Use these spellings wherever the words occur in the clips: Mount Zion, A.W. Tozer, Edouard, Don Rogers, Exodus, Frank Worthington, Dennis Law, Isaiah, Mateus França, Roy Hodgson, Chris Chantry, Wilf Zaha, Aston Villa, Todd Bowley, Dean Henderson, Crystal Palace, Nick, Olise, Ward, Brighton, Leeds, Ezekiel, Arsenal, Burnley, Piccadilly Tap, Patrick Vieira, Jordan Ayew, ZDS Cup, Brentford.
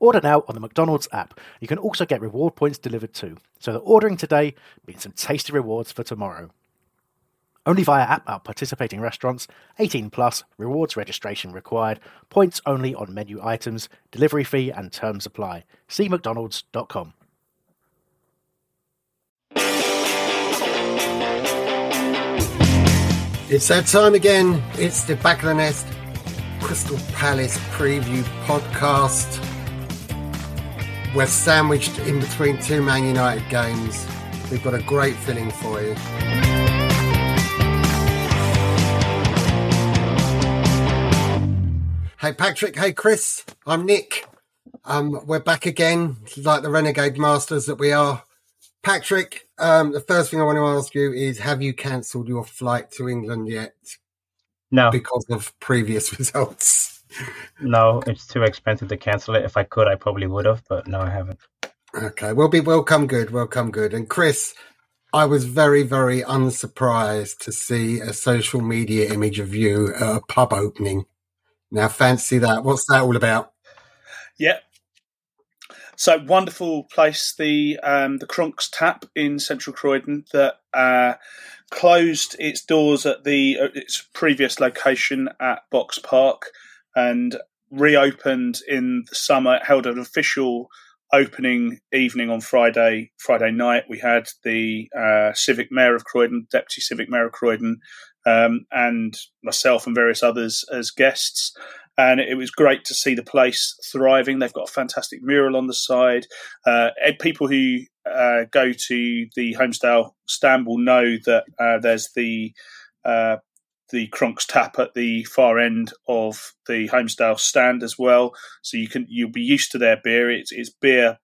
Order now on the McDonald's app. You can also get reward points delivered too. So that ordering today means some tasty rewards for tomorrow. Only via app at participating restaurants. 18 plus. Rewards registration required. Points only on menu items. Delivery fee and terms apply. See mcdonalds.com. It's that time again. It's the Back of the Nest Crystal Palace preview podcast. We're sandwiched in between two Man United games. We've got a great feeling for you. Hey Patrick, hey Chris, I'm Nick. We're back again, like the renegade masters that we are. Patrick, the first thing I want to ask you is, have you cancelled your flight to England yet? No. Because of previous results? No, it's too expensive to cancel it. If I could, I probably would have, but no, I haven't. Okay, we'll come good. And Chris, I was very, very unsurprised to see a social media image of you at a pub opening. Now, fancy that. What's that all about? Yeah. So, wonderful place, the Cronx Tap in Central Croydon that closed its doors at its previous location at Box Park, and reopened in the summer. It held an official opening evening on Friday night. We had the Civic Mayor of Croydon, Deputy Civic Mayor of Croydon, and myself and various others as guests. And it was great to see the place thriving. They've got a fantastic mural on the side. People who go to the Holmesdale stand will know that there's the Cronx Tap at the far end of the Holmesdale stand as well, so you'll be used to their beer. It's beer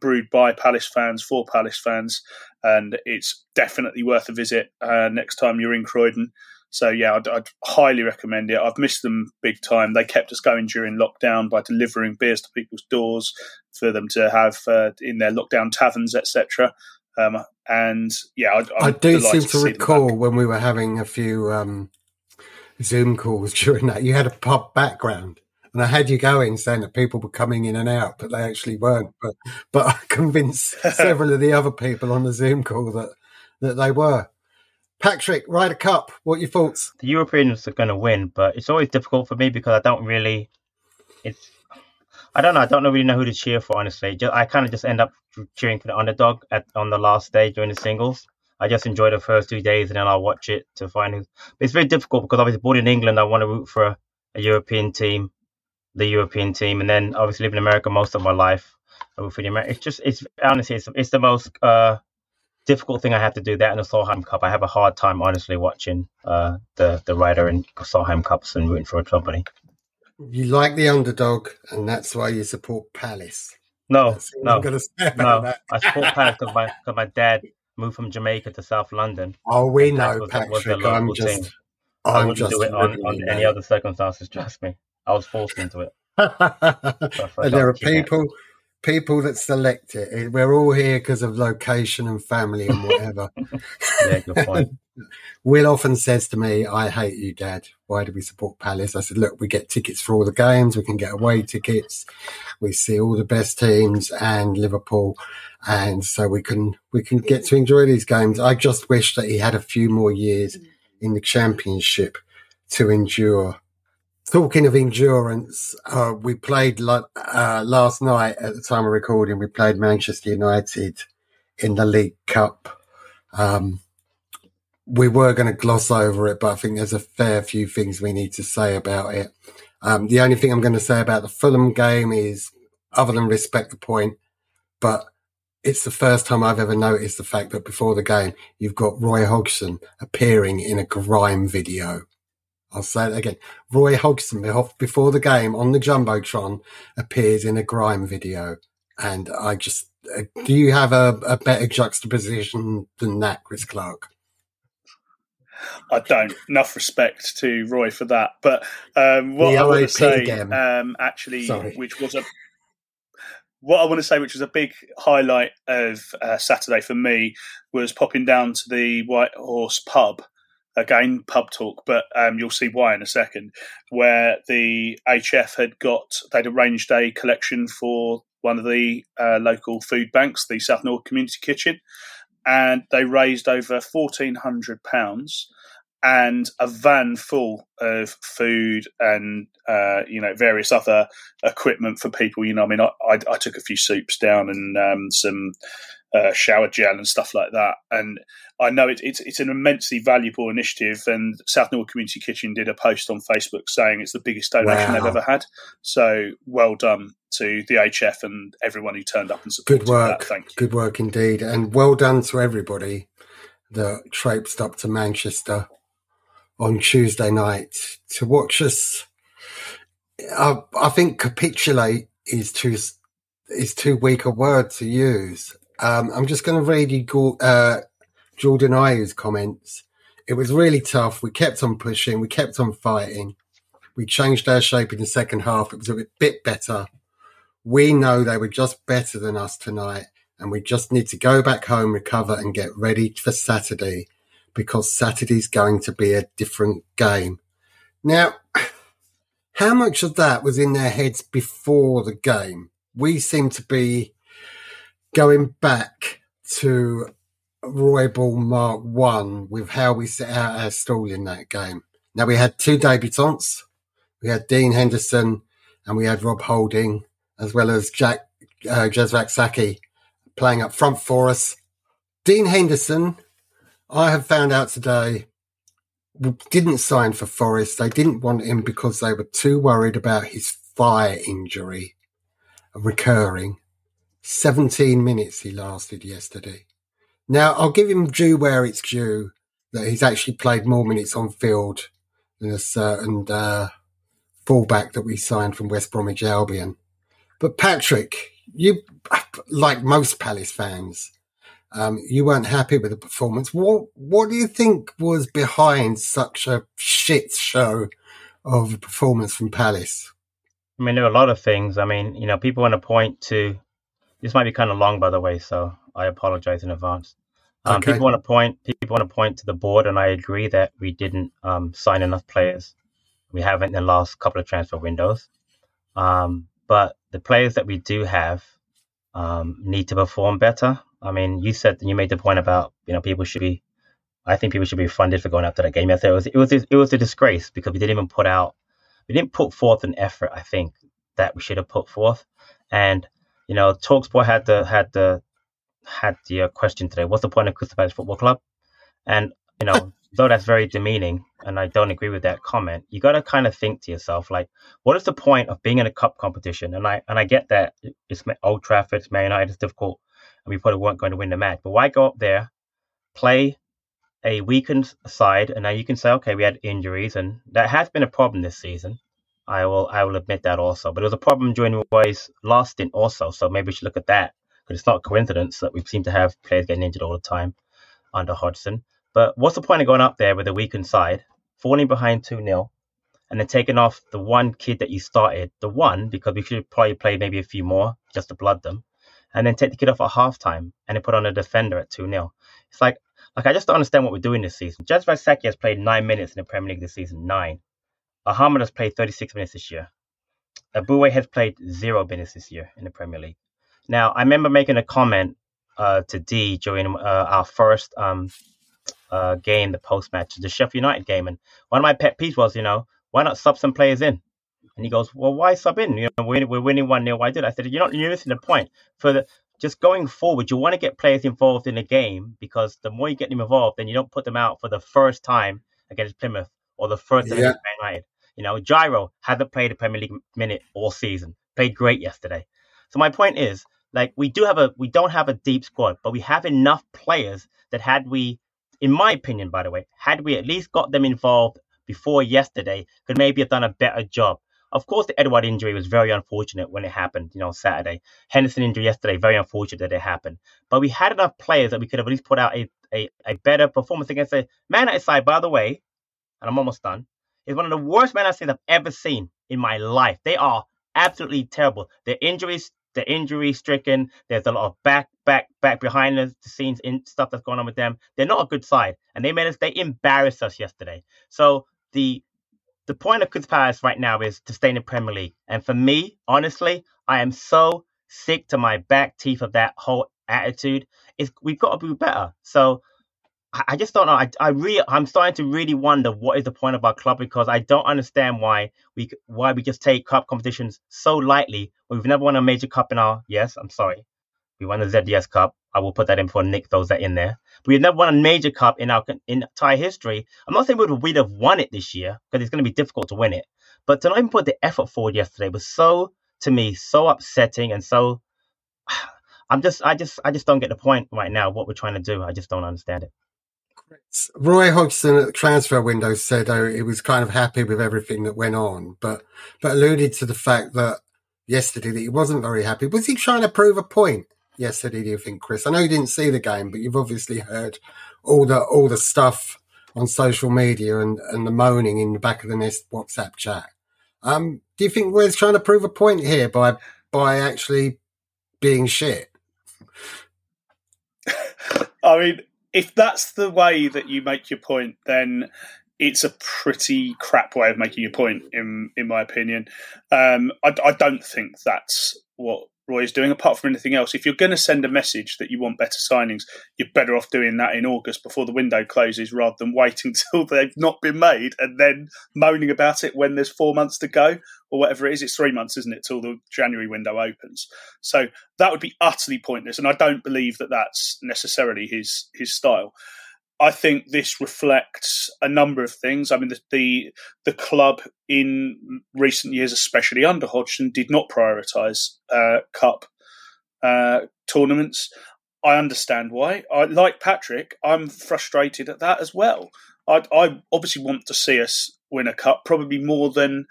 brewed by Palace fans for Palace fans, and it's definitely worth a visit next time you're in Croydon. So yeah, I'd highly recommend it. I've missed them big time. They kept us going during lockdown by delivering beers to people's doors for them to have in their lockdown taverns, etc. And yeah, I do seem to recall when we were having a few Zoom calls during that, you had a pub background, and I had you going saying that people were coming in and out, but they actually weren't. But I convinced several of the other people on the Zoom call that they were. Patrick, Ryder Cup, what are your thoughts? The Europeans are going to win, but it's always difficult for me because I don't really know who to cheer for, honestly. I kind of just end up cheering for the underdog on the last day during the singles. I just enjoy the first 2 days, and then I'll watch it to find who's... But it's very difficult because obviously born in England, I want to root for the European team. And then obviously living in America most of my life, I root for the American. It's the most difficult thing I have to do, that and the Solheim Cup. I have a hard time, honestly, watching the Ryder and Solheim Cups and rooting for a company. You like the underdog, and that's why you support Palace. No. I'm going to say about that. I support Palace because my dad moved from Jamaica to South London. Oh, we know, Patrick. I wouldn't do it on any other circumstances, trust me. I was forced into it. And there are people people that select it, we're all here because of location and family and whatever. Yeah, good point. Will often says to me, I hate you, Dad. Why do we support Palace? I said, look, we get tickets for all the games. We can get away tickets. We see all the best teams and Liverpool. And so we can get to enjoy these games. I just wish that he had a few more years in the Championship to endure. Talking of endurance, we played last night at the time of recording, we played Manchester United in the League Cup. We were going to gloss over it, but I think there's a fair few things we need to say about it. The only thing I'm going to say about the Fulham game is, other than respect the point, but it's the first time I've ever noticed the fact that before the game, you've got Roy Hodgson appearing in a grime video. I'll say it again. Roy Hodgson, before the game, on the Jumbotron, appears in a grime video. And I just... do you have a better juxtaposition than that, Chris Clark? I don't. Enough respect to Roy for that. But what I want to say, which was a big highlight of Saturday for me, was popping down to the White Horse pub. Again, pub talk, but you'll see why in a second, where the HF they'd arranged a collection for one of the local food banks, the South Norwood Community Kitchen, and they raised over £1,400 and a van full of food and, various other equipment for people. You know, I mean, I took a few soups down and some... shower gel and stuff like that, and I know it's an immensely valuable initiative. And South Norwood Community Kitchen did a post on Facebook saying it's the biggest donation they've ever had. So well done to the HF and everyone who turned up and supported. Good work, that. Thank you. Good work indeed, and well done to everybody that traipsed up to Manchester on Tuesday night to watch us. I think capitulate is too weak a word to use. I'm just going to read you Jordan Ayew's comments. It was really tough. We kept on pushing. We kept on fighting. We changed our shape in the second half. It was a bit better. We know they were just better than us tonight, and we just need to go back home, recover, and get ready for Saturday, because Saturday's going to be a different game. Now, how much of that was in their heads before the game? We seem to be going back to Roy Ball Mark 1 with how we set out our stall in that game. Now, we had two debutants. We had Dean Henderson and we had Rob Holding, as well as Jasvair Saki playing up front for us. Dean Henderson, I have found out today, didn't sign for Forest. They didn't want him because they were too worried about his thigh injury recurring. 17 minutes he lasted yesterday. Now, I'll give him due where it's due, that he's actually played more minutes on field than a certain fullback that we signed from West Bromwich Albion. But Patrick, you, like most Palace fans, you weren't happy with the performance. What do you think was behind such a shit show of a performance from Palace? I mean, there are a lot of things. I mean, you know, people want to point to... This might be kind of long, by the way, so I apologize in advance. Okay. People want to point to the board, and I agree that we didn't sign enough players. We haven't in the last couple of transfer windows. But the players that we do have need to perform better. I mean, you made the point about, you know, people should be funded for going after that game. I thought it was a disgrace because we didn't put forth an effort, I think, that we should have put forth. And you know, talkSPORT had the question today. What's the point of Crystal Palace Football Club? And you know, though that's very demeaning, and I don't agree with that comment. You got to kind of think to yourself, like, what is the point of being in a cup competition? And I get that it's Old Trafford, it's Man United, it's difficult, and we probably weren't going to win the match. But why go up there, play a weakened side, and now you can say, okay, we had injuries, and that has been a problem this season. I will admit that also. But it was a problem during Roy's last stint also, so maybe we should look at that. Because it's not a coincidence that we seem to have players getting injured all the time under Hodgson. But what's the point of going up there with a weakened side, falling behind 2-0, and then taking off the one kid that you started, the one, because we should probably play maybe a few more just to blood them, and then take the kid off at halftime and then put on a defender at 2-0. It's like I just don't understand what we're doing this season. Jasvair Saki has played 9 minutes in the Premier League this season, 9. Ahmad has played 36 minutes this year. Aboué has played 0 minutes this year in the Premier League. Now, I remember making a comment to D during our first game, the post-match, the Sheffield United game. And one of my pet peeves was, why not sub some players in? And he goes, well, why sub in? We're winning 1-0. Why do that? I said, you're missing the point. Just going forward, you want to get players involved in the game, because the more you get them involved, then you don't put them out for the first time against Plymouth or the first time against Man United. Gyro hasn't played a Premier League minute all season. Played great yesterday. So my point is, we don't have a deep squad, but we have enough players that in my opinion, by the way, had we at least got them involved before yesterday, could maybe have done a better job. Of course, the Edouard injury was very unfortunate when it happened, Saturday. Henderson injury yesterday, very unfortunate that it happened. But we had enough players that we could have at least put out a better performance against a Man United side, by the way, and I'm almost done, is one of the worst Man United sides I've ever seen in my life. They are absolutely terrible. They're injury-stricken. There's a lot of back behind the scenes stuff that's going on with them. They're not a good side, and they embarrassed us yesterday. So the point of Crystal Palace right now is to stay in the Premier League. And for me, honestly, I am so sick to my back teeth of that whole attitude. We've got to be better. So I just don't know. I'm starting to really wonder what is the point of our club, because I don't understand why we just take cup competitions so lightly. We've never won a major cup in our... Yes, I'm sorry. We won the ZDS Cup. I will put that in before Nick throws that in there. But we've never won a major cup in our entire history. I'm not saying we'd have won it this year, because it's going to be difficult to win it. But to not even put the effort forward yesterday was so upsetting, and so I just don't get the point right now of what we're trying to do. I just don't understand it. Roy Hodgson at the transfer window said he was kind of happy with everything that went on, but alluded to the fact that yesterday that he wasn't very happy. Was he trying to prove a point yesterday, do you think, Chris? I know you didn't see the game, but you've obviously heard all the stuff on social media and the moaning in the Back of the Nest WhatsApp chat. Do you think we're trying to prove a point here by actually being shit? I mean, if that's the way that you make your point, then it's a pretty crap way of making your point, in my opinion. I don't think that's what Roy is doing, apart from anything else. If you're going to send a message that you want better signings, you're better off doing that in August before the window closes, rather than waiting till they've not been made and then moaning about it when there's 4 months to go or whatever it is. It's 3 months, isn't it, till the January window opens. So that would be utterly pointless, and I don't believe that that's necessarily his style. I think this reflects a number of things. I mean, the club in recent years, especially under Hodgson, did not prioritise cup tournaments. I understand why. Like Patrick, I'm frustrated at that as well. I obviously want to see us win a cup, probably more than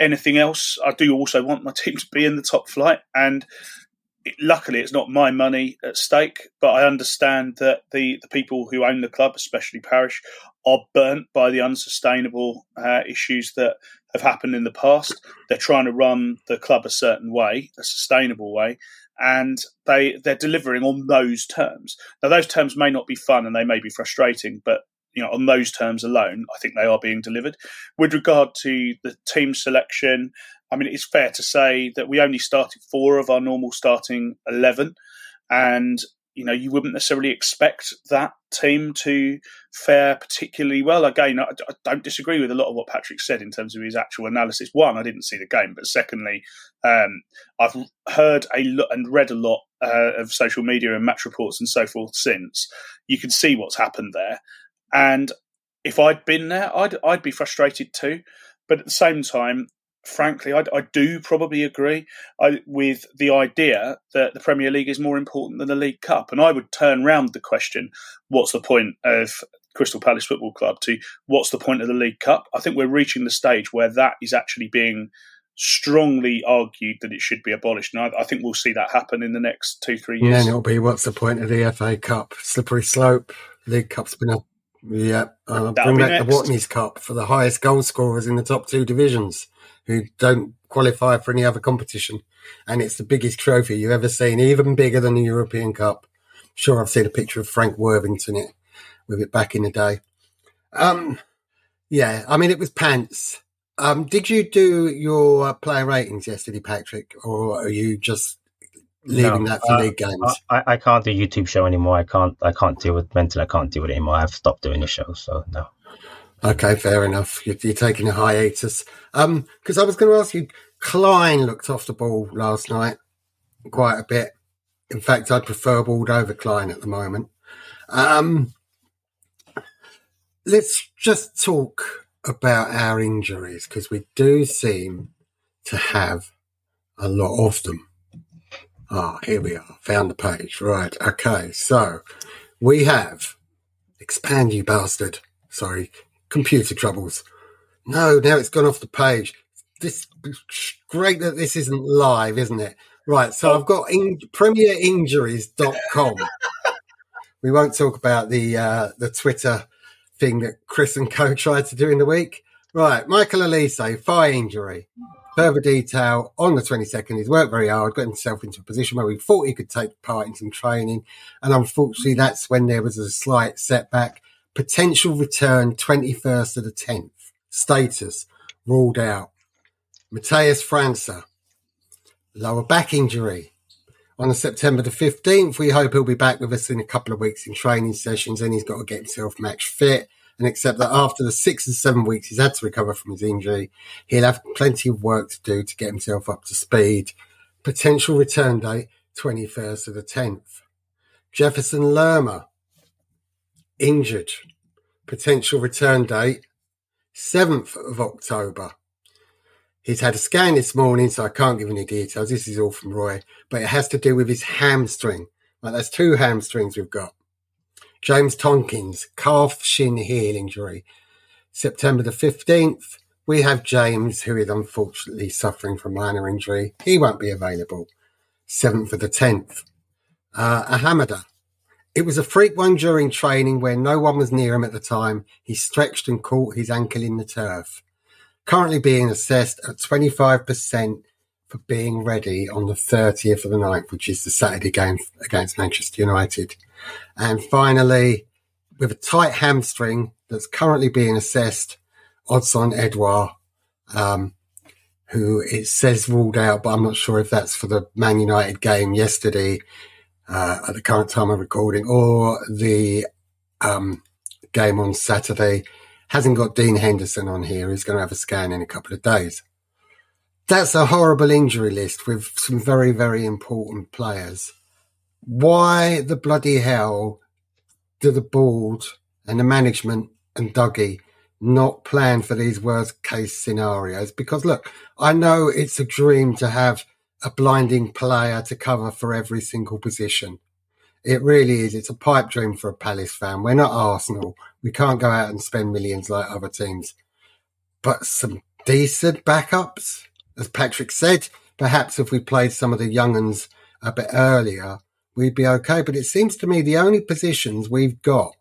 anything else. I do also want my team to be in the top flight, and luckily, it's not my money at stake, but I understand that the people who own the club, especially Parish, are burnt by the unsustainable issues that have happened in the past. They're trying to run the club a certain way, a sustainable way, and they're delivering on those terms. Now, those terms may not be fun and they may be frustrating, but on those terms alone, I think they are being delivered. With regard to the team selection, I mean, it's fair to say that we only started 4 of our normal starting 11, and you wouldn't necessarily expect that team to fare particularly well. Again, I don't disagree with a lot of what Patrick said in terms of his actual analysis. One, I didn't see the game, but secondly, I've heard and read a lot of social media and match reports and so forth since. You can see what's happened there, and if I'd been there, I'd be frustrated too. But at the same time, frankly, I do probably agree with the idea that the Premier League is more important than the League Cup. And I would turn round the question, what's the point of Crystal Palace Football Club, to what's the point of the League Cup? I think we're reaching the stage where that is actually being strongly argued that it should be abolished. And I think we'll see that happen in the next 2-3 years. And then it'll be, what's the point of the FA Cup? Slippery slope. League Cup's been a Yeah, bring back next. The Watney's Cup for the highest goal scorers in the top two divisions who don't qualify for any other competition. And it's the biggest trophy you've ever seen, even bigger than the European Cup. Sure, I've seen a picture of Frank Worthington with it back in the day. Yeah, I mean, it was pants. Did you do your player ratings yesterday, Patrick, or are you just leaving that for league games? I can't do a YouTube show anymore. I can't deal with mental. I can't deal with it anymore. I've stopped doing the show, so no. Okay, fair enough. You're taking a hiatus. Because I was going to ask you, Klein looked off the ball last night quite a bit. In fact, I'd prefer Ward over Klein at the moment. Let's just talk about our injuries, because we do seem to have a lot of them. Ah, here we are. Found the page. Right. Okay. So we have, expand you bastard. Sorry. Computer troubles. No, now it's gone off the page. This great that this isn't live, isn't it? Right, so I've got premierinjuries.com. We won't talk about the Twitter thing that Chris and Co tried to do in the week. Right, Michael Elise, thigh injury. Further detail on the 22nd. He's worked very hard, got himself into a position where we thought he could take part in some training, and unfortunately that's when there was a slight setback. Potential return 21st of the 10th. Status ruled out. Mateus França. Lower back injury. On September the 15th, we hope he'll be back with us in a couple of weeks in training sessions, and he's got to get himself match fit and accept that after the 6 and 7 weeks he's had to recover from his injury, he'll have plenty of work to do to get himself up to speed. Potential return date, 21st of the 10th. Jefferson Lerma, injured. Potential return date, 7th of October. He's had a scan this morning, so I can't give any details. This is all from Roy, but it has to do with his hamstring. Like, that's two hamstrings we've got. James Tonkins, calf shin heel injury. September the 15th, we have James, who is unfortunately suffering from minor injury. He won't be available. 7th of the 10th. Ahamada. It was a freak one during training where no one was near him at the time. He stretched and caught his ankle in the turf. Currently being assessed at 25% for being ready on the 30th of the 9th, which is the Saturday game against Manchester United. And finally, with a tight hamstring that's currently being assessed, odds on Edouard, who it says ruled out, but I'm not sure if that's for the Man United game yesterday at the current time of recording, or the game on Saturday. Hasn't got Dean Henderson on here. He's going to have a scan in a couple of days. That's a horrible injury list with some very, very important players. Why the bloody hell do the board and the management and Dougie not plan for these worst-case scenarios? Because, look, I know it's a dream to have a blinding player to cover for every single position. It really is. It's a pipe dream for a Palace fan. We're not Arsenal. We can't go out and spend millions like other teams. But some decent backups, as Patrick said. Perhaps if we played some of the young uns a bit earlier, we'd be okay. But it seems to me the only positions we've got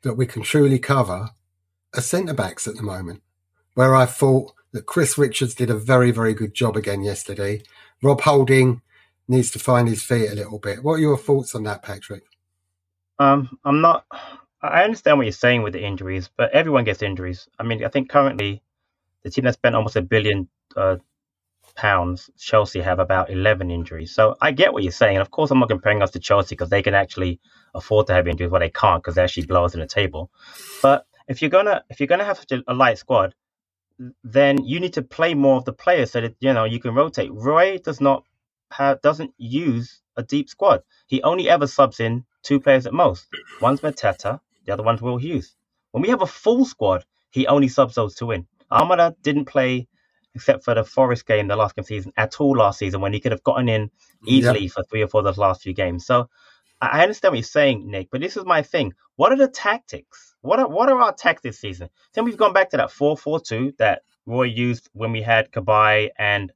that we can truly cover are centre-backs at the moment, where I thought that Chris Richards did a very, very good job again yesterday. Rob Holding needs to find his feet a little bit. What are your thoughts on that, Patrick? I understand what you're saying with the injuries, but everyone gets injuries. I mean, I think currently the team that spent almost £1 billion, Chelsea, have about 11 injuries. So I get what you're saying. And of course, I'm not comparing us to Chelsea because they can actually afford to have injuries, well, they can't because they actually blow us in the table. But if you're gonna have such a light squad, then you need to play more of the players so that you can rotate. Roy doesn't use a deep squad. He only ever subs in two players at most. One's Mateta, the other one's Will Hughes. When we have a full squad, he only subs those two in. Armada didn't play except for the Forest game, the last game of the season, at all last season, when he could have gotten in easily for three or four of those last few games. So I understand what you're saying, Nick, but this is my thing. What are the tactics? What are our tactics this season? Then we've gone back to that 4-4-2 that Roy used when we had Kabay and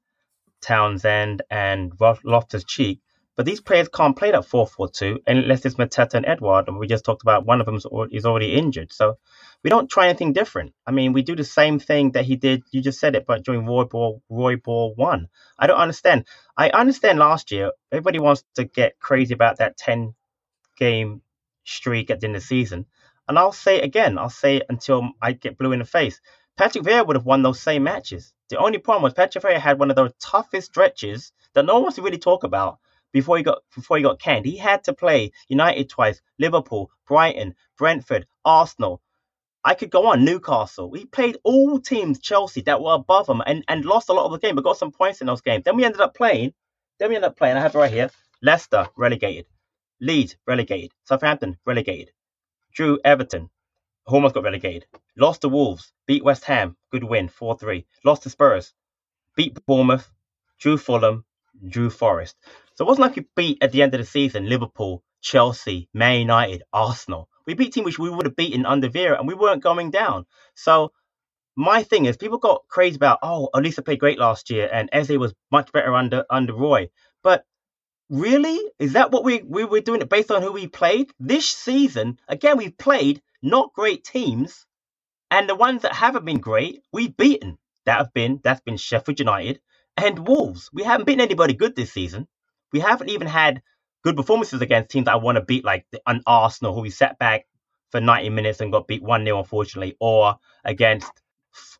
Townsend and Loftus-Cheek. But these players can't play that 4-4-2 unless it's Mateta and Edouard, and we just talked about one of them is already injured. So we don't try anything different. I mean, we do the same thing that he did. You just said it, but during Roy Ball 1. I don't understand. I understand last year, everybody wants to get crazy about that 10-game streak at the end of the season. And I'll say it again. I'll say it until I get blue in the face. Patrick Vieira would have won those same matches. The only problem was Patrick Vieira had one of those toughest stretches that no one wants to really talk about. Before he got canned, he had to play United twice, Liverpool, Brighton, Brentford, Arsenal. I could go on, Newcastle. He played all teams, Chelsea, that were above him and lost a lot of the game, but got some points in those games. Then we ended up playing, I have it right here, Leicester, relegated. Leeds, relegated. Southampton, relegated. Drew Everton, almost got relegated. Lost to Wolves, beat West Ham, good win, 4-3. Lost to Spurs, beat Bournemouth, drew Fulham, drew Forest. So it wasn't like we beat at the end of the season Liverpool, Chelsea, Man United, Arsenal. We beat teams which we would have beaten under Vieira, and we weren't going down. So my thing is, people got crazy about, oh, Elisa played great last year and Eze was much better under Roy. But really, is that what we were doing, it based on who we played? This season, again, we've played not great teams, and the ones that haven't been great, we've beaten. That's been Sheffield United and Wolves. We haven't beaten anybody good this season. We haven't even had good performances against teams that I want to beat, like an Arsenal, who we sat back for 90 minutes and got beat 1-0, unfortunately, or against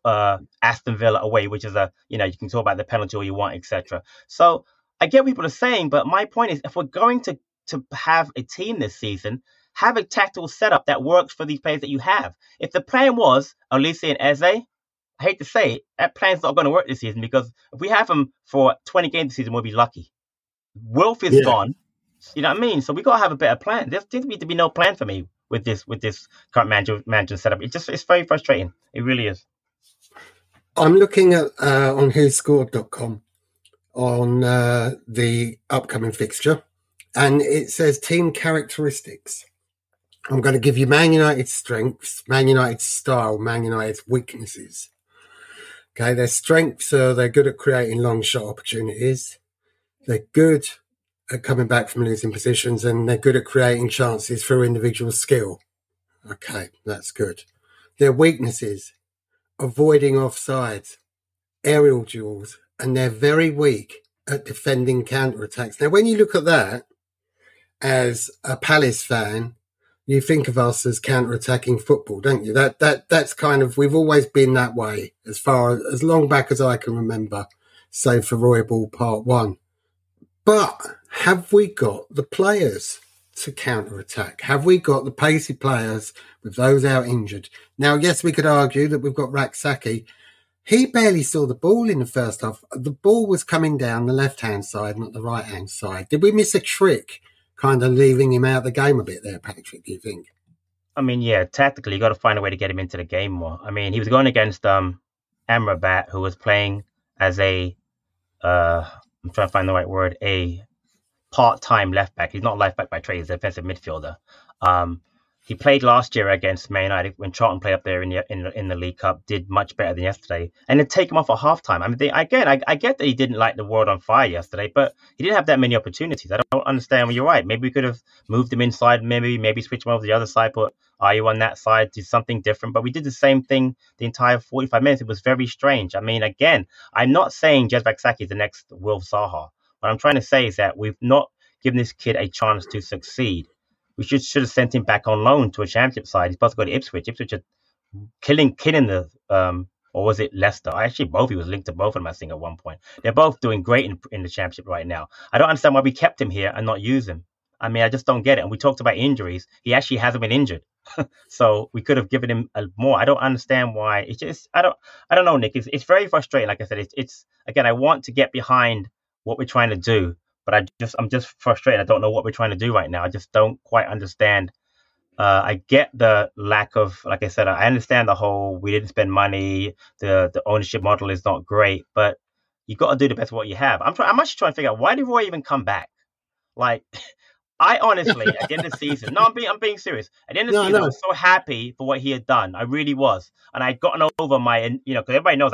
Aston Villa away, which is you can talk about the penalty all you want, etc. So I get what people are saying, but my point is, if we're going to have a team this season, have a tactical setup that works for these players that you have. If the plan was Olise and Eze, I hate to say it, that plan's not going to work this season, because if we have them for 20 games this season, we'll be lucky. Wilf is gone. You know what I mean? So we got to have a better plan. There seems to be no plan for me with this current management setup. It's very frustrating. It really is. I'm looking at on whoscored.com on the upcoming fixture, and it says team characteristics. I'm going to give you Man United's strengths, Man United's style, Man United's weaknesses. Okay, their strengths are they're good at creating long shot opportunities. They're good at coming back from losing positions, and they're good at creating chances through individual skill. Okay, that's good. Their weaknesses, avoiding offsides, aerial duels, and they're very weak at defending counterattacks. Now, when you look at that as a Palace fan, you think of us as counterattacking football, don't you? That's kind of, we've always been that way as long back as I can remember, save for Roy Ball Part 1. But have we got the players to counter-attack? Have we got the pacey players with those out injured? Now, yes, we could argue that we've got Jasvair Saki. He barely saw the ball in the first half. The ball was coming down the left-hand side, not the right-hand side. Did we miss a trick, kind of leaving him out of the game a bit there, Patrick, do you think? I mean, yeah, tactically, you've got to find a way to get him into the game more. I mean, he was going against Amrabat, who was playing as a... I'm trying to find the right word, a part-time left-back. He's not a left-back by trade, he's a defensive midfielder. He played last year against Man United when Charlton played up there in the League Cup, did much better than yesterday, and then take him off at half-time. I mean, I get that he didn't light the world on fire yesterday, but he didn't have that many opportunities. I don't understand. Well, you're right. Maybe we could have moved him inside, maybe switch him over to the other side, put Ayew on that side, do something different. But we did the same thing the entire 45 minutes. It was very strange. I mean, again, I'm not saying Jasvair Saki is the next Wilf Zaha. What I'm trying to say is that we've not given this kid a chance to succeed. We should have sent him back on loan to a championship side. He's supposed to go to Ipswich. Ipswich are killing the or was it Leicester? Actually, both. He was linked to both of them, I think, at one point. They're both doing great in the championship right now. I don't understand why we kept him here and not use him. I mean, I just don't get it. And we talked about injuries. He actually hasn't been injured. So we could have given him more. I don't understand why. It's just I don't know, Nick. It's very frustrating. Like I said, it's again, I want to get behind what we're trying to do. But I'm just frustrated. I don't know what we're trying to do right now. I just don't quite understand. I get the lack of, like I said, I understand the whole we didn't spend money. The ownership model is not great, but you got to do the best of what you have. I'm actually trying to figure out, why did Roy even come back? Like, I honestly, at the end of the season, I'm being serious. At the end of the season, I was so happy for what he had done. I really was, and I'd gotten over my, because everybody knows.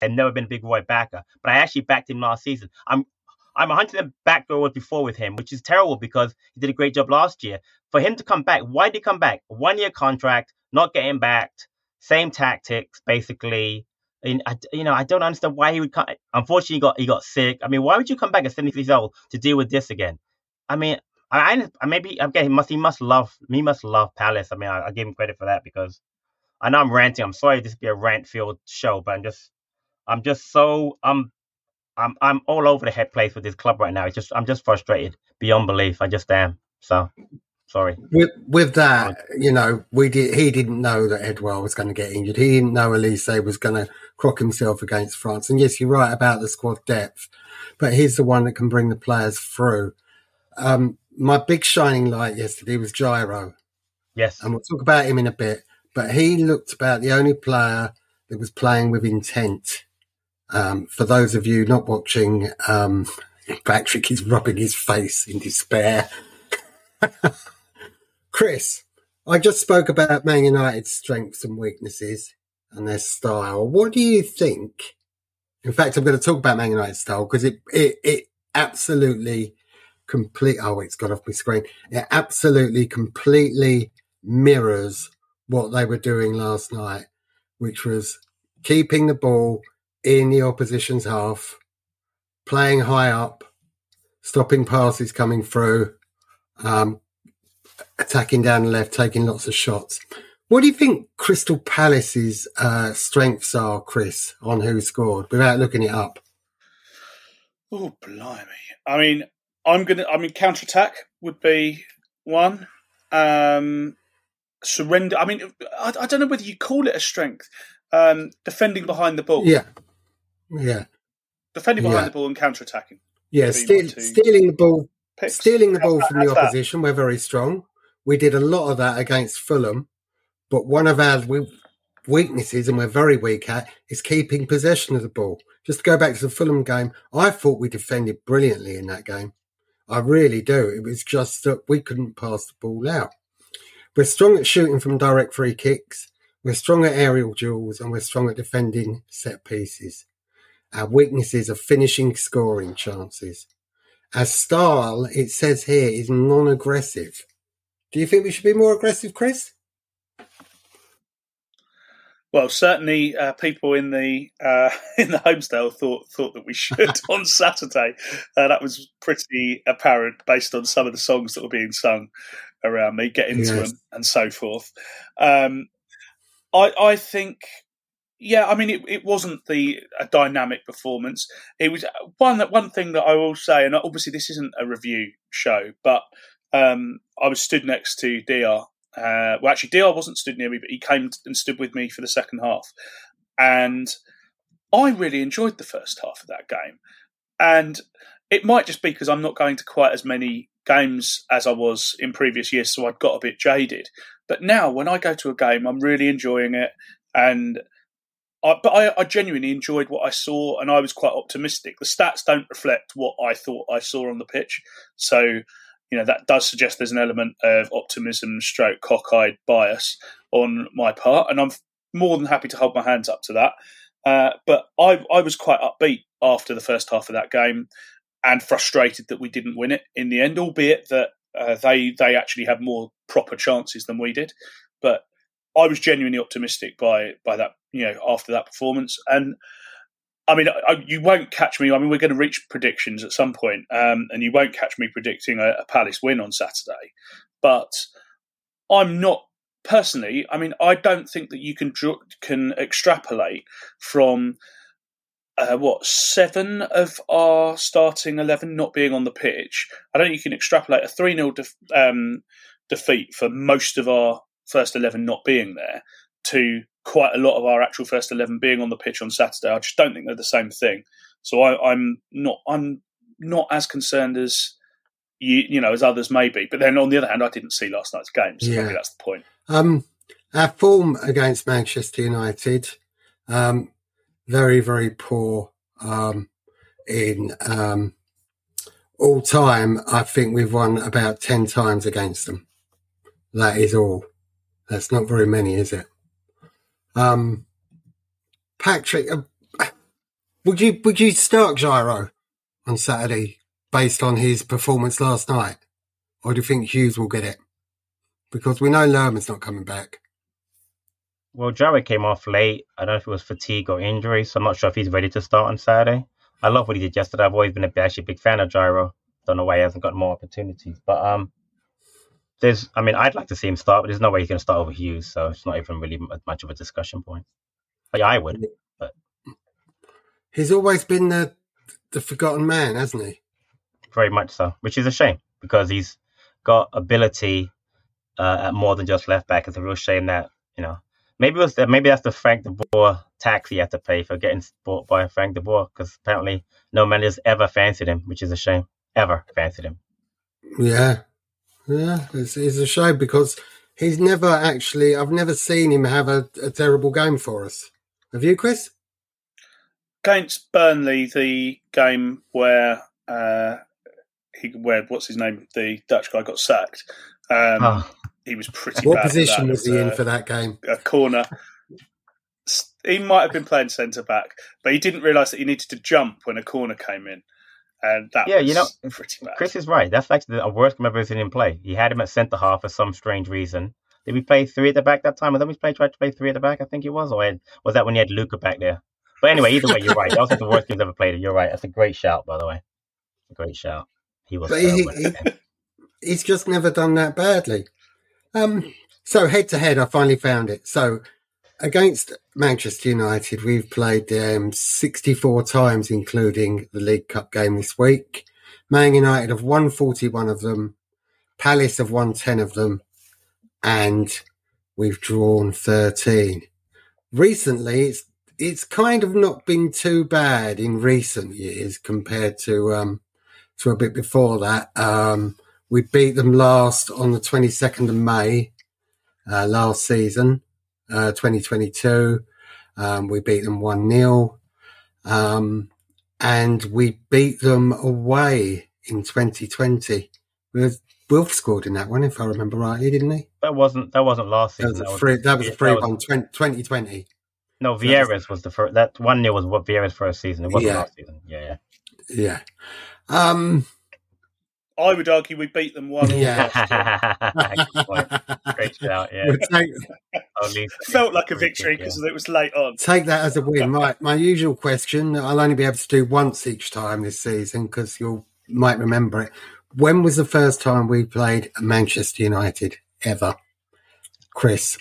I've never been a big Roy backer, but I actually backed him last season. I'm 100% back where I was before with him, which is terrible because he did a great job last year. For him to come back, why did he come back? 1-year contract, not getting backed, same tactics, basically. And I don't understand why he would come. Unfortunately, he got sick. I mean, why would you come back at 70 years old to deal with this again? I mean, he must love Palace. I mean, I give him credit for that because I know I'm ranting. I'm sorry this will be a rant-filled show, but I'm all over the head place with this club right now. It's just I'm just frustrated beyond belief. I just am. So sorry. With that, he didn't know that Edouard was going to get injured. He didn't know Elise was going to crock himself against France. And yes, you're right about the squad depth, but he's the one that can bring the players through. My big shining light yesterday was Gyro. Yes, and we'll talk about him in a bit. But he looked about the only player that was playing with intent. For those of you not watching, Patrick is rubbing his face in despair. Chris, I just spoke about Man United's strengths and weaknesses and their style. What do you think? In fact, I'm going to talk about Man United's style because it absolutely it's gone off my screen. It absolutely completely mirrors what they were doing last night, which was keeping the ball in the opposition's half, playing high up, stopping passes coming through, attacking down the left, taking lots of shots. What do you think Crystal Palace's strengths are, Chris, on who scored, without looking it up? Oh, blimey. I mean, counter-attack would be one. Surrender. I mean, I don't know whether you call it a strength. Defending behind the ball. Yeah. Defending behind the ball and counter-attacking. Yeah, stealing the ball. Picks. Stealing the ball from the opposition. That. We're very strong. We did a lot of that against Fulham, but one of our weaknesses, and we're very weak at, is keeping possession of the ball. Just to go back to the Fulham game, I thought we defended brilliantly in that game. I really do. It was just that we couldn't pass the ball out. We're strong at shooting from direct free kicks. We're strong at aerial duels and we're strong at defending set pieces. Our weaknesses are finishing scoring chances. Our style, it says here, is non-aggressive. Do you think we should be more aggressive, Chris? Well, certainly people in the Holmesdale thought that we should on Saturday. That was pretty apparent based on some of the songs that were being sung around me, get into them and so forth. I think, it wasn't a dynamic performance. It was one thing that I will say, and obviously this isn't a review show, but I was stood next to DR. DR wasn't stood near me, but he came and stood with me for the second half. And I really enjoyed the first half of that game. And it might just be because I'm not going to quite as many games as I was in previous years, so I'd got a bit jaded. But now, when I go to a game, I'm really enjoying it, but I genuinely enjoyed what I saw, and I was quite optimistic. The stats don't reflect what I thought I saw on the pitch, so that does suggest there's an element of optimism, stroke cockeyed bias on my part, and I'm more than happy to hold my hands up to that. But I was quite upbeat after the first half of that game, and frustrated that we didn't win it in the end, albeit that they actually had more proper chances than we did. But I was genuinely optimistic by that, you know, after that performance. And I mean, you won't catch me. I mean, we're going to reach predictions at some point, and you won't catch me predicting a Palace win on Saturday. But I'm not personally. I mean, I don't think that you can extrapolate from seven of our starting 11 not being on the pitch. I don't think you can extrapolate a 3-0 defeat for most of our first 11 not being there to quite a lot of our actual first 11 being on the pitch on Saturday. I just don't think they're the same thing. So I'm not as concerned as you know as others may be. But then on the other hand, I didn't see last night's game, so probably that's the point. Our form against Manchester United, very very poor in all time. I think we've won about 10 times against them. That is all. That's not very many, is it? Patrick, would you start Gyro on Saturday based on his performance last night, or do you think Hughes will get it? Because we know Lerman's not coming back. Well, Gyro came off late. I don't know if it was fatigue or injury, so I'm not sure if he's ready to start on Saturday. I love what he did yesterday. I've always been a big fan of Gyro. Don't know why he hasn't got more opportunities, but I'd like to see him start, but there's no way he's going to start over Hughes, so it's not even really much of a discussion point. But yeah, I would. But he's always been the forgotten man, hasn't he? Very much so, which is a shame because he's got ability at more than just left back. It's a real shame that, you know, maybe that's the Frank De Boer tax he had to pay for getting bought by Frank De Boer, because apparently no man has ever fancied him, which is a shame. Ever fancied him? Yeah. Yeah, it's a shame because he's never actually... I've never seen him have a terrible game for us. Have you, Chris? Against Burnley, the game where what's his name, the Dutch guy, got sacked. He was pretty bad. What position was he in for that game? A corner. He might have been playing centre-back, but he didn't realise that he needed to jump when a corner came in. And that pretty bad. Chris is right. That's like the worst game I've ever seen him play. He had him at centre half for some strange reason. Did we play three at the back that time? I think tried to play three at the back, I think it was. Or was that when he had Luca back there? But anyway, either way, you're right. That was like the worst game I've ever played. You're right. That's a great shout, by the way. A great shout. He was. He's just never done that badly. So head to head, I finally found it. So against Manchester United, we've played them 64 times, including the League Cup game this week. Man United have won 41 of them. Palace have won 10 of them. And we've drawn 13. Recently, it's kind of not been too bad in recent years compared to a bit before that. We beat them last on the 22nd of May last season. 2022, we beat them 1-0, and we beat them away in 2020. Wolf scored in that one, if I remember rightly, didn't he? That wasn't last season. That was a 3-1 2020. No, Vieira's was the first. That 1-0 was what Vieira's first season. It wasn't last season. Yeah. I would argue we beat them 1-0. Great shout, yeah. Felt like a victory because it was late on. Take that as a win. My usual question, I'll only be able to do once each time this season because you might remember it. When was the first time we played Manchester United ever? Chris?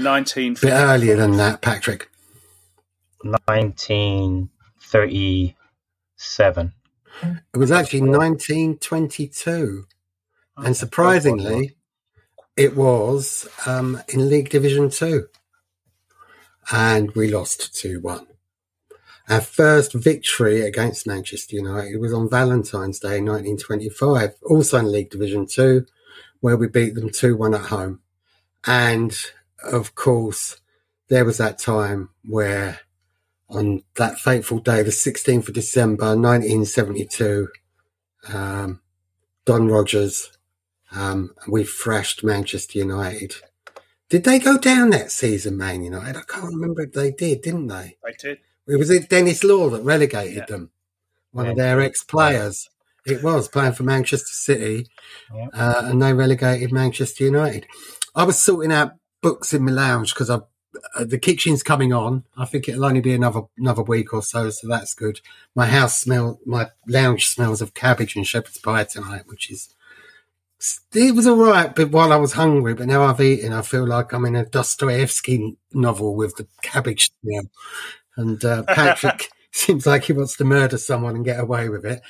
19... A bit earlier than that, Patrick. 1937. It was actually 1922, and surprisingly, it was in League Division 2, and we lost 2-1. Our first victory against Manchester United was on Valentine's Day 1925, also in League Division 2, where we beat them 2-1 at home. And, of course, there was that time where... on that fateful day, the 16th of December, 1972, Don Rogers, we thrashed Manchester United. Did they go down that season, Man United? I can't remember if they did, didn't they? They did. It was Dennis Law that relegated them, one of their ex-players. It was playing for Manchester City, yeah. And they relegated Manchester United. I was sorting out books in my lounge because the kitchen's coming on. I think it'll only be another week or so, so that's good. My lounge smells of cabbage and shepherd's pie tonight, which is it was all right. But while I was hungry, but now I've eaten, I feel like I'm in a Dostoevsky novel with the cabbage smell. And Patrick seems like he wants to murder someone and get away with it.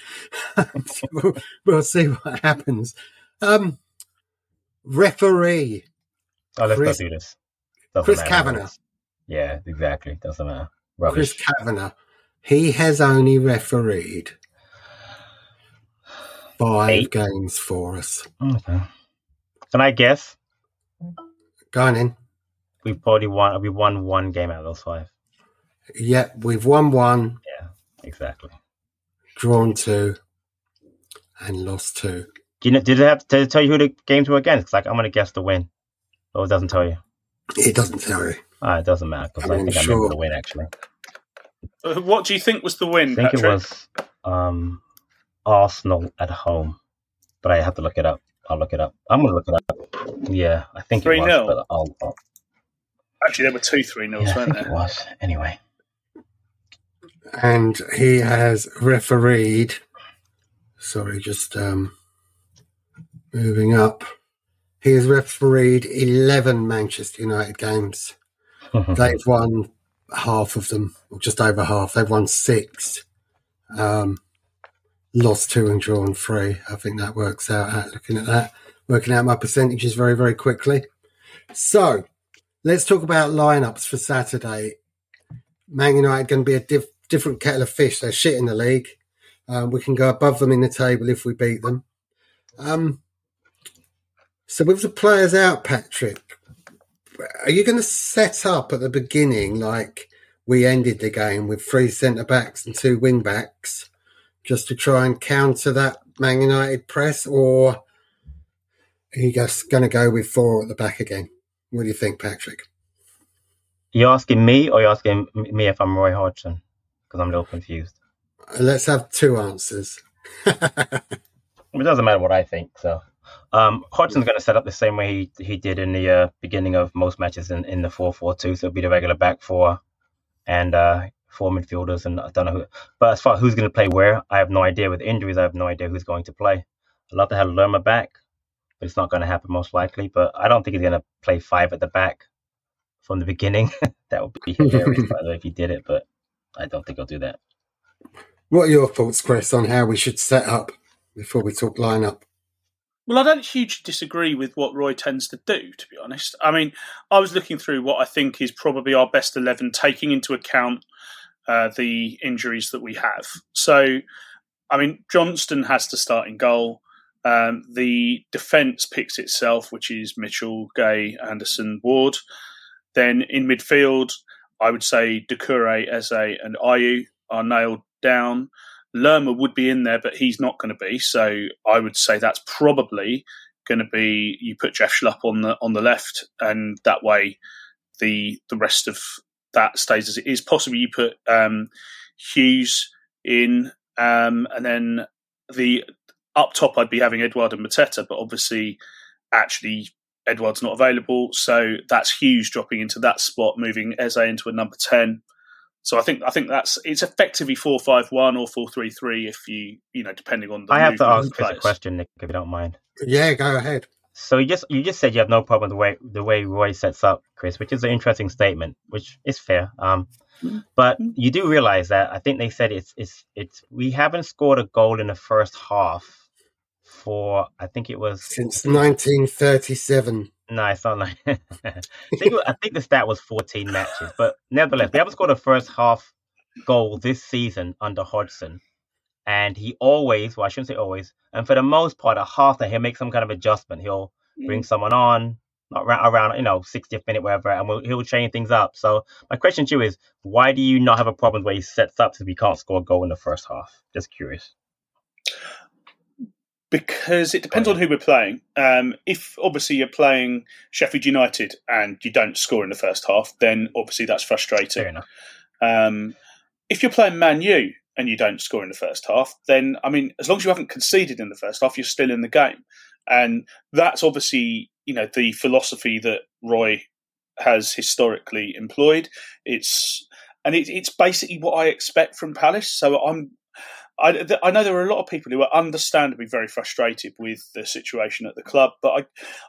So we'll see what happens. Referee. Oh, let's not do this. Chris Kavanagh. Yeah, exactly. Doesn't matter. Rubbish. Chris Kavanagh. He has only refereed 5 games for us. Okay. Can I guess? Go on in. We've probably won. We won one game out of those 5. Yeah, we've won 1. Yeah, exactly. Drawn 2 and lost 2. Do you know? Did it have to tell you who the games were against? It's like I'm going to guess the win. Oh, it doesn't tell you. It doesn't tell you. It doesn't matter because I think sure. I remember the win actually. What do you think was the win? I think Patrick? It was Arsenal at home, but I have to look it up. I'll look it up. I'm going to look it up. Yeah, I think 3-0. It was. 3-0. Actually, there were 2 3-0s, weren't there? It was anyway. And he has refereed. Sorry, just moving up. He has refereed 11 Manchester United games. Mm-hmm. They've won half of them, or just over half. They've won 6, lost 2 and drawn 3. I think that works out. Looking at that, working out my percentages very, very quickly. So let's talk about lineups for Saturday. Man United going to be a different kettle of fish. They're shit in the league. We can go above them in the table if we beat them. So with the players out, Patrick, are you going to set up at the beginning like we ended the game with 3 centre-backs and 2 wing-backs just to try and counter that Man United press, or are you just going to go with 4 at the back again? What do you think, Patrick? You're asking me or you're asking me if I'm Roy Hodgson? Because I'm a little confused. Let's have 2 answers. It doesn't matter what I think, so... Hodgson's going to set up the same way he did in the beginning of most matches in the 4-4-2. So it'll be the regular back 4 and 4 midfielders, and I don't know who. But as far as who's going to play where, I have no idea. With injuries, I have no idea who's going to play. I'd love to have Lerma back, but it's not going to happen most likely. But I don't think he's going to play 5 at the back from the beginning. That would be hilarious, by the way, if he did it. But I don't think he'll do that. What are your thoughts, Chris, on how we should set up before we talk lineup? Well, I don't hugely disagree with what Roy tends to do, to be honest. I mean, I was looking through what I think is probably our best 11, taking into account the injuries that we have. So, I mean, Johnston has to start in goal. The defence picks itself, which is Mitchell, Gay, Anderson, Ward. Then in midfield, I would say Doucouré, Eze and Ayew are nailed down. Lerma would be in there, but he's not going to be. So I would say that's probably going to be you put Jeff Schlupp on the left, and that way the rest of that stays as it is. Possibly you put Hughes in, and then the up top I'd be having Edouard and Mateta, but obviously actually Edouard's not available, so that's Hughes dropping into that spot, moving Eze into a number 10. So I think that's it's effectively 4-5-1 or 4-3-3 if you depending on the. I have to ask Chris a question, Nick, if you don't mind. Yeah, go ahead. So you just said you have no problem with the way Roy sets up, Chris, which is an interesting statement, which is fair. But you do realize that I think they said it's we haven't scored a goal in the first half for I think it was since 1937. No, it's not like I think the stat was 14 matches, but nevertheless, they haven't scored a first half goal this season under Hodgson. And he always, well, I shouldn't say always, and for the most part, at half that he'll make some kind of adjustment. He'll bring someone on, not around 60th minute, wherever, and he'll change things up. So my question to you is, why do you not have a problem where he sets up since we can't score a goal in the first half? Just curious. Because it depends on who we're playing. If obviously you're playing Sheffield United and you don't score in the first half, then obviously that's frustrating. Fair enough. If you're playing Man U and you don't score in the first half, then, I mean, as long as you haven't conceded in the first half, you're still in the game. And that's obviously, you know, the philosophy that Roy has historically employed. It's basically what I expect from Palace. So I know there are a lot of people who are understandably very frustrated with the situation at the club, but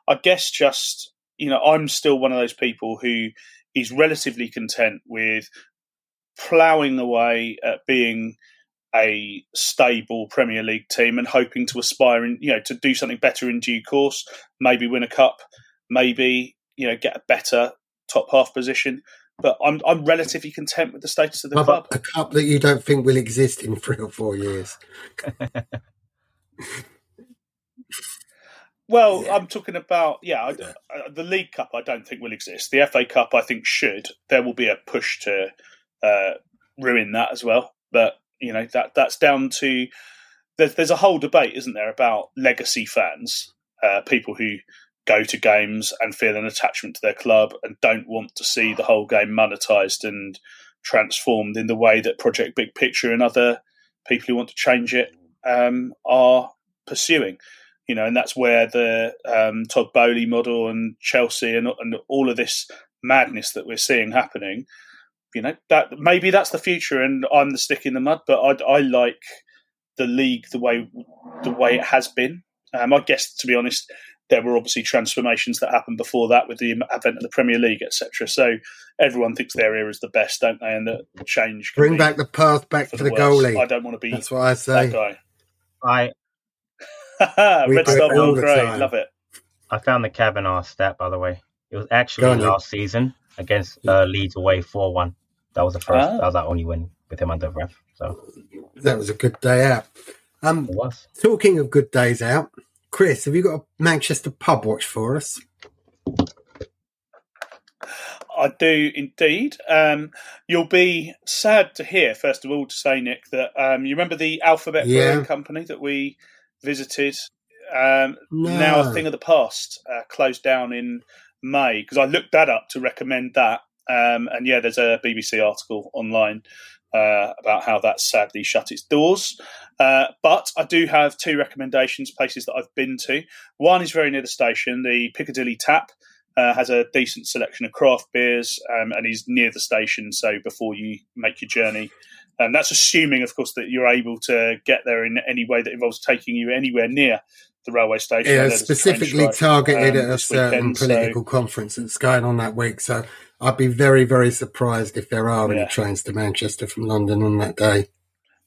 I guess just, you know, I'm still one of those people who is relatively content with ploughing away at being a stable Premier League team and hoping to aspire in, you know, to do something better in due course, maybe win a cup, maybe, you know, get a better top half position. But I'm relatively content with the status of the club. A cup that you don't think will exist in 3 or 4 years. Well, yeah. I'm talking about, the League Cup I don't think will exist. The FA Cup I think should. There will be a push to ruin that as well. But, you know, that's down to... There's a whole debate, isn't there, about legacy fans, people who go to games and feel an attachment to their club and don't want to see the whole game monetised and transformed in the way that Project Big Picture and other people who want to change it are pursuing. You know, and that's where the Todd Bowley model and Chelsea and all of this madness that we're seeing happening, you know, that maybe that's the future and I'm the stick in the mud, but I like the league the way it has been. I guess, to be honest, there were obviously transformations that happened before that with the advent of the Premier League, etc. So everyone thinks their era is the best, don't they? And that change can bring back the path back to the goalie. I don't want to be that's what I say. That guy. Red Star All Grey, love it. I found the Kavanagh stat, by the way. It was actually last season against Leeds away 4-1. That was the first. That was our only win with him under ref. So that was a good day out. It was. Talking of good days out, Chris, have you got a Manchester pub watch for us? I do indeed. You'll be sad to hear, first of all, to say, Nick, that you remember the Alphabet Brewing Company that we visited, now a thing of the past, closed down in May, because I looked that up to recommend that, and there's a BBC article online about how that sadly shut its doors, but I do have 2 recommendations, places that I've been to. One is very near the station, the Piccadilly Tap, has a decent selection of craft beers, and is near the station, so before you make your journey. And that's assuming, of course, that you're able to get there in any way that involves taking you anywhere near the railway station. Yeah, specifically targeted at a certain political conference that's going on that week. So I'd be very, very surprised if there are any trains to Manchester from London on that day.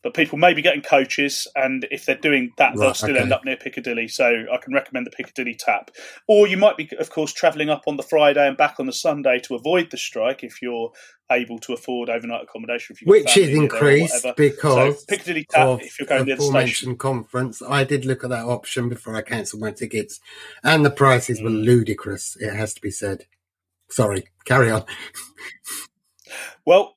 But people may be getting coaches, and if they're doing that, they'll still end up near Piccadilly. So I can recommend the Piccadilly Tap. Or you might be, of course, travelling up on the Friday and back on the Sunday to avoid the strike if you're able to afford overnight accommodation. Which is increased because Piccadilly Tap, if you're going near the station. Conference. I did look at that option before I cancelled my tickets, and the prices were ludicrous, it has to be said. Sorry, carry on. Well,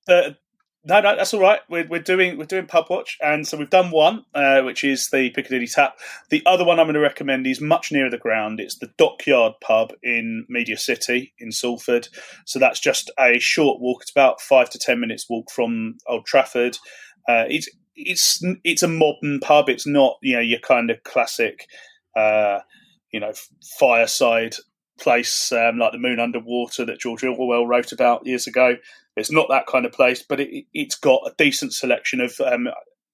No, that's all right. We're doing pub watch, and so we've done one, which is the Piccadilly Tap. The other one I'm going to recommend is much nearer the ground. It's the Dockyard Pub in Media City in Salford. So that's just a short walk. It's about 5 to 10 minutes walk from Old Trafford. It's a modern pub. It's not your kind of classic fireside place like the Moon Underwater that George Orwell wrote about years ago. It's not that kind of place, but it's got a decent selection of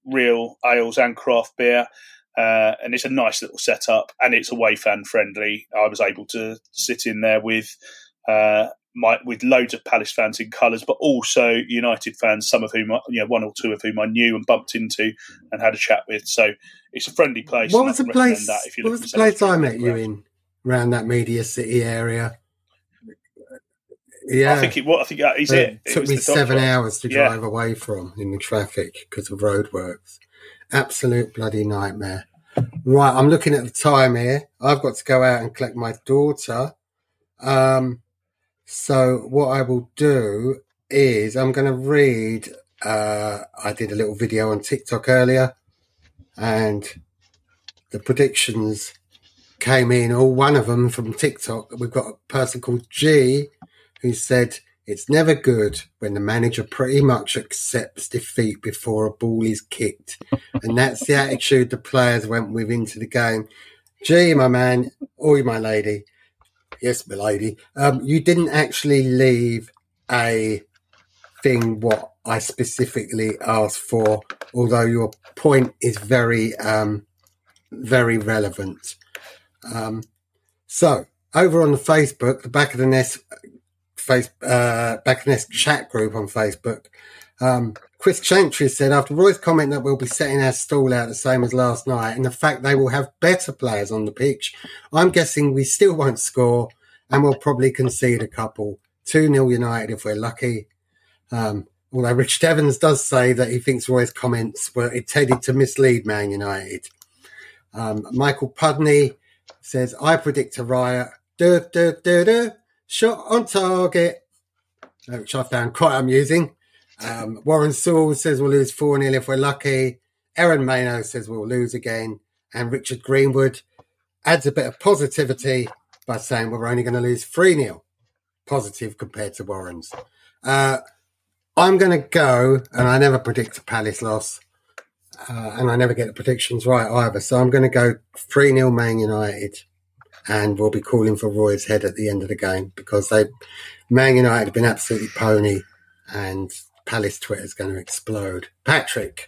real ales and craft beer, and it's a nice little setup, and it's away fan friendly. I was able to sit in there with loads of Palace fans in colours, but also United fans, some of whom, one or two of whom I knew and bumped into and had a chat with. So it's a friendly place. What was the place? What was the place I met you in around that Media City area? Yeah, I think that is it. It took me 7 hours to drive away from in the traffic because of roadworks. Absolute bloody nightmare. Right, I'm looking at the time here. I've got to go out and collect my daughter. So what I will do is I'm going to read. I did a little video on TikTok earlier, and the predictions came in. One of them from TikTok. We've got a person called G, who said It's never good when the manager pretty much accepts defeat before a ball is kicked. And that's the attitude the players went with into the game. Gee, my man, or my lady, yes, my lady, you didn't actually leave a thing what I specifically asked for, although your point is very, very relevant. So over on the Facebook, the Back of the Nest Back of the Nest chat group on Facebook, Chris Chantry said, after Roy's comment that we'll be setting our stall out the same as last night and the fact they will have better players on the pitch, I'm guessing we still won't score and we'll probably concede a couple. 2-0 United if we're lucky. Although Rich Devons does say that he thinks Roy's comments were intended to mislead Man United. Michael Pudney says, I predict a riot. Duh, duh, duh, duh. Shot on target, which I found quite amusing. Warren Sewell says we'll lose 4-0 if we're lucky. Aaron Mayno says we'll lose again. And Richard Greenwood adds a bit of positivity by saying we're only going to lose 3-0. Positive compared to Warren's. I'm going to go, and I never predict a Palace loss, and I never get the predictions right either. So I'm going to go 3-0 Man United, and we'll be calling for Roy's head at the end of the game because Man United have been absolutely pony, and Palace Twitter's going to explode. Patrick,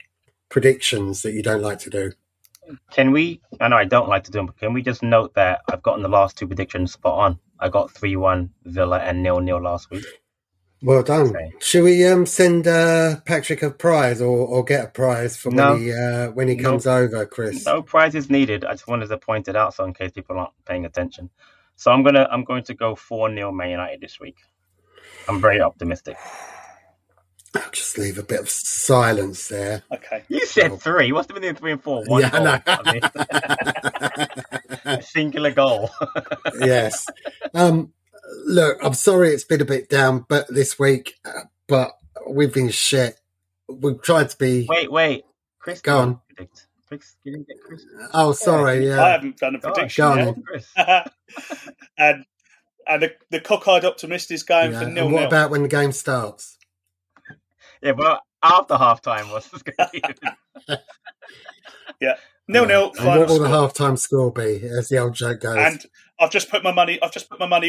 predictions that you don't like to do. Can we, I know I don't like to do them, but can we just note that I've gotten the last two predictions spot on? I got 3-1 Villa and 0-0 last week. Well done. Okay. Should we send Patrick a prize or get a prize for when he comes over, Chris? No prize is needed. I just wanted to point it out so in case people aren't paying attention. So I'm going to go 4-0 Man United this week. I'm very optimistic. I'll just leave a bit of silence there. Okay. You said 3. What's the meaning of 3 and 4? One goal. No. A singular goal. Yes. Look, I'm sorry it's been a bit down but this week, but we've been shit. We've tried to be... Wait. Chris, go on. You didn't get Chris. Oh, sorry, yeah. I haven't done a prediction yet. And the cockeyed optimist is going for 0-0. What about when the game starts? Yeah, but after half-time, what's this going to be? Yeah. 0-0. And what will the half-time score be, as the old joke goes? And I've just put my money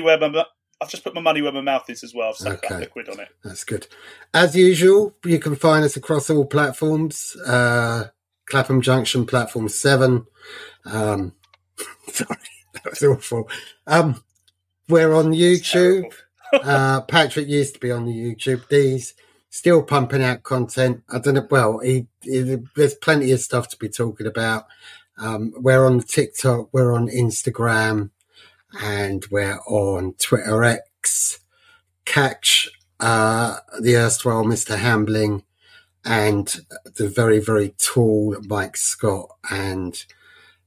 where my mouth is as well. I've stuck that liquid on it. That's good. As usual, you can find us across all platforms. Clapham Junction Platform 7. Sorry, that was awful. We're on YouTube. Patrick used to be on the YouTube. These still pumping out content. I don't know. Well, there's plenty of stuff to be talking about. We're on TikTok, we're on Instagram, and we're on Twitter X. Catch the erstwhile Mr. Hambling and the very, very tall Mike Scott. And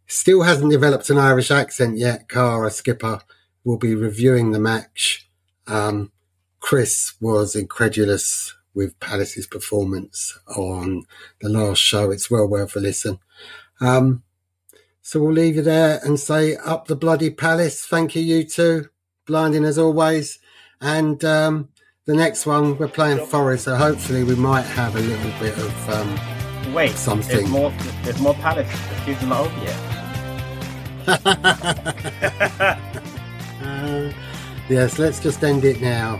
still hasn't developed an Irish accent yet. Cara Skipper will be reviewing the match. Chris was incredulous with Palace's performance on the last show. It's well worth a listen. So we'll leave you there and say up the bloody Palace. Thank you two. Blinding as always. And the next one, we're playing Forest, so hopefully we might have a little bit of something. There's more Palace. The season's not over yet. Yes, let's just end it now.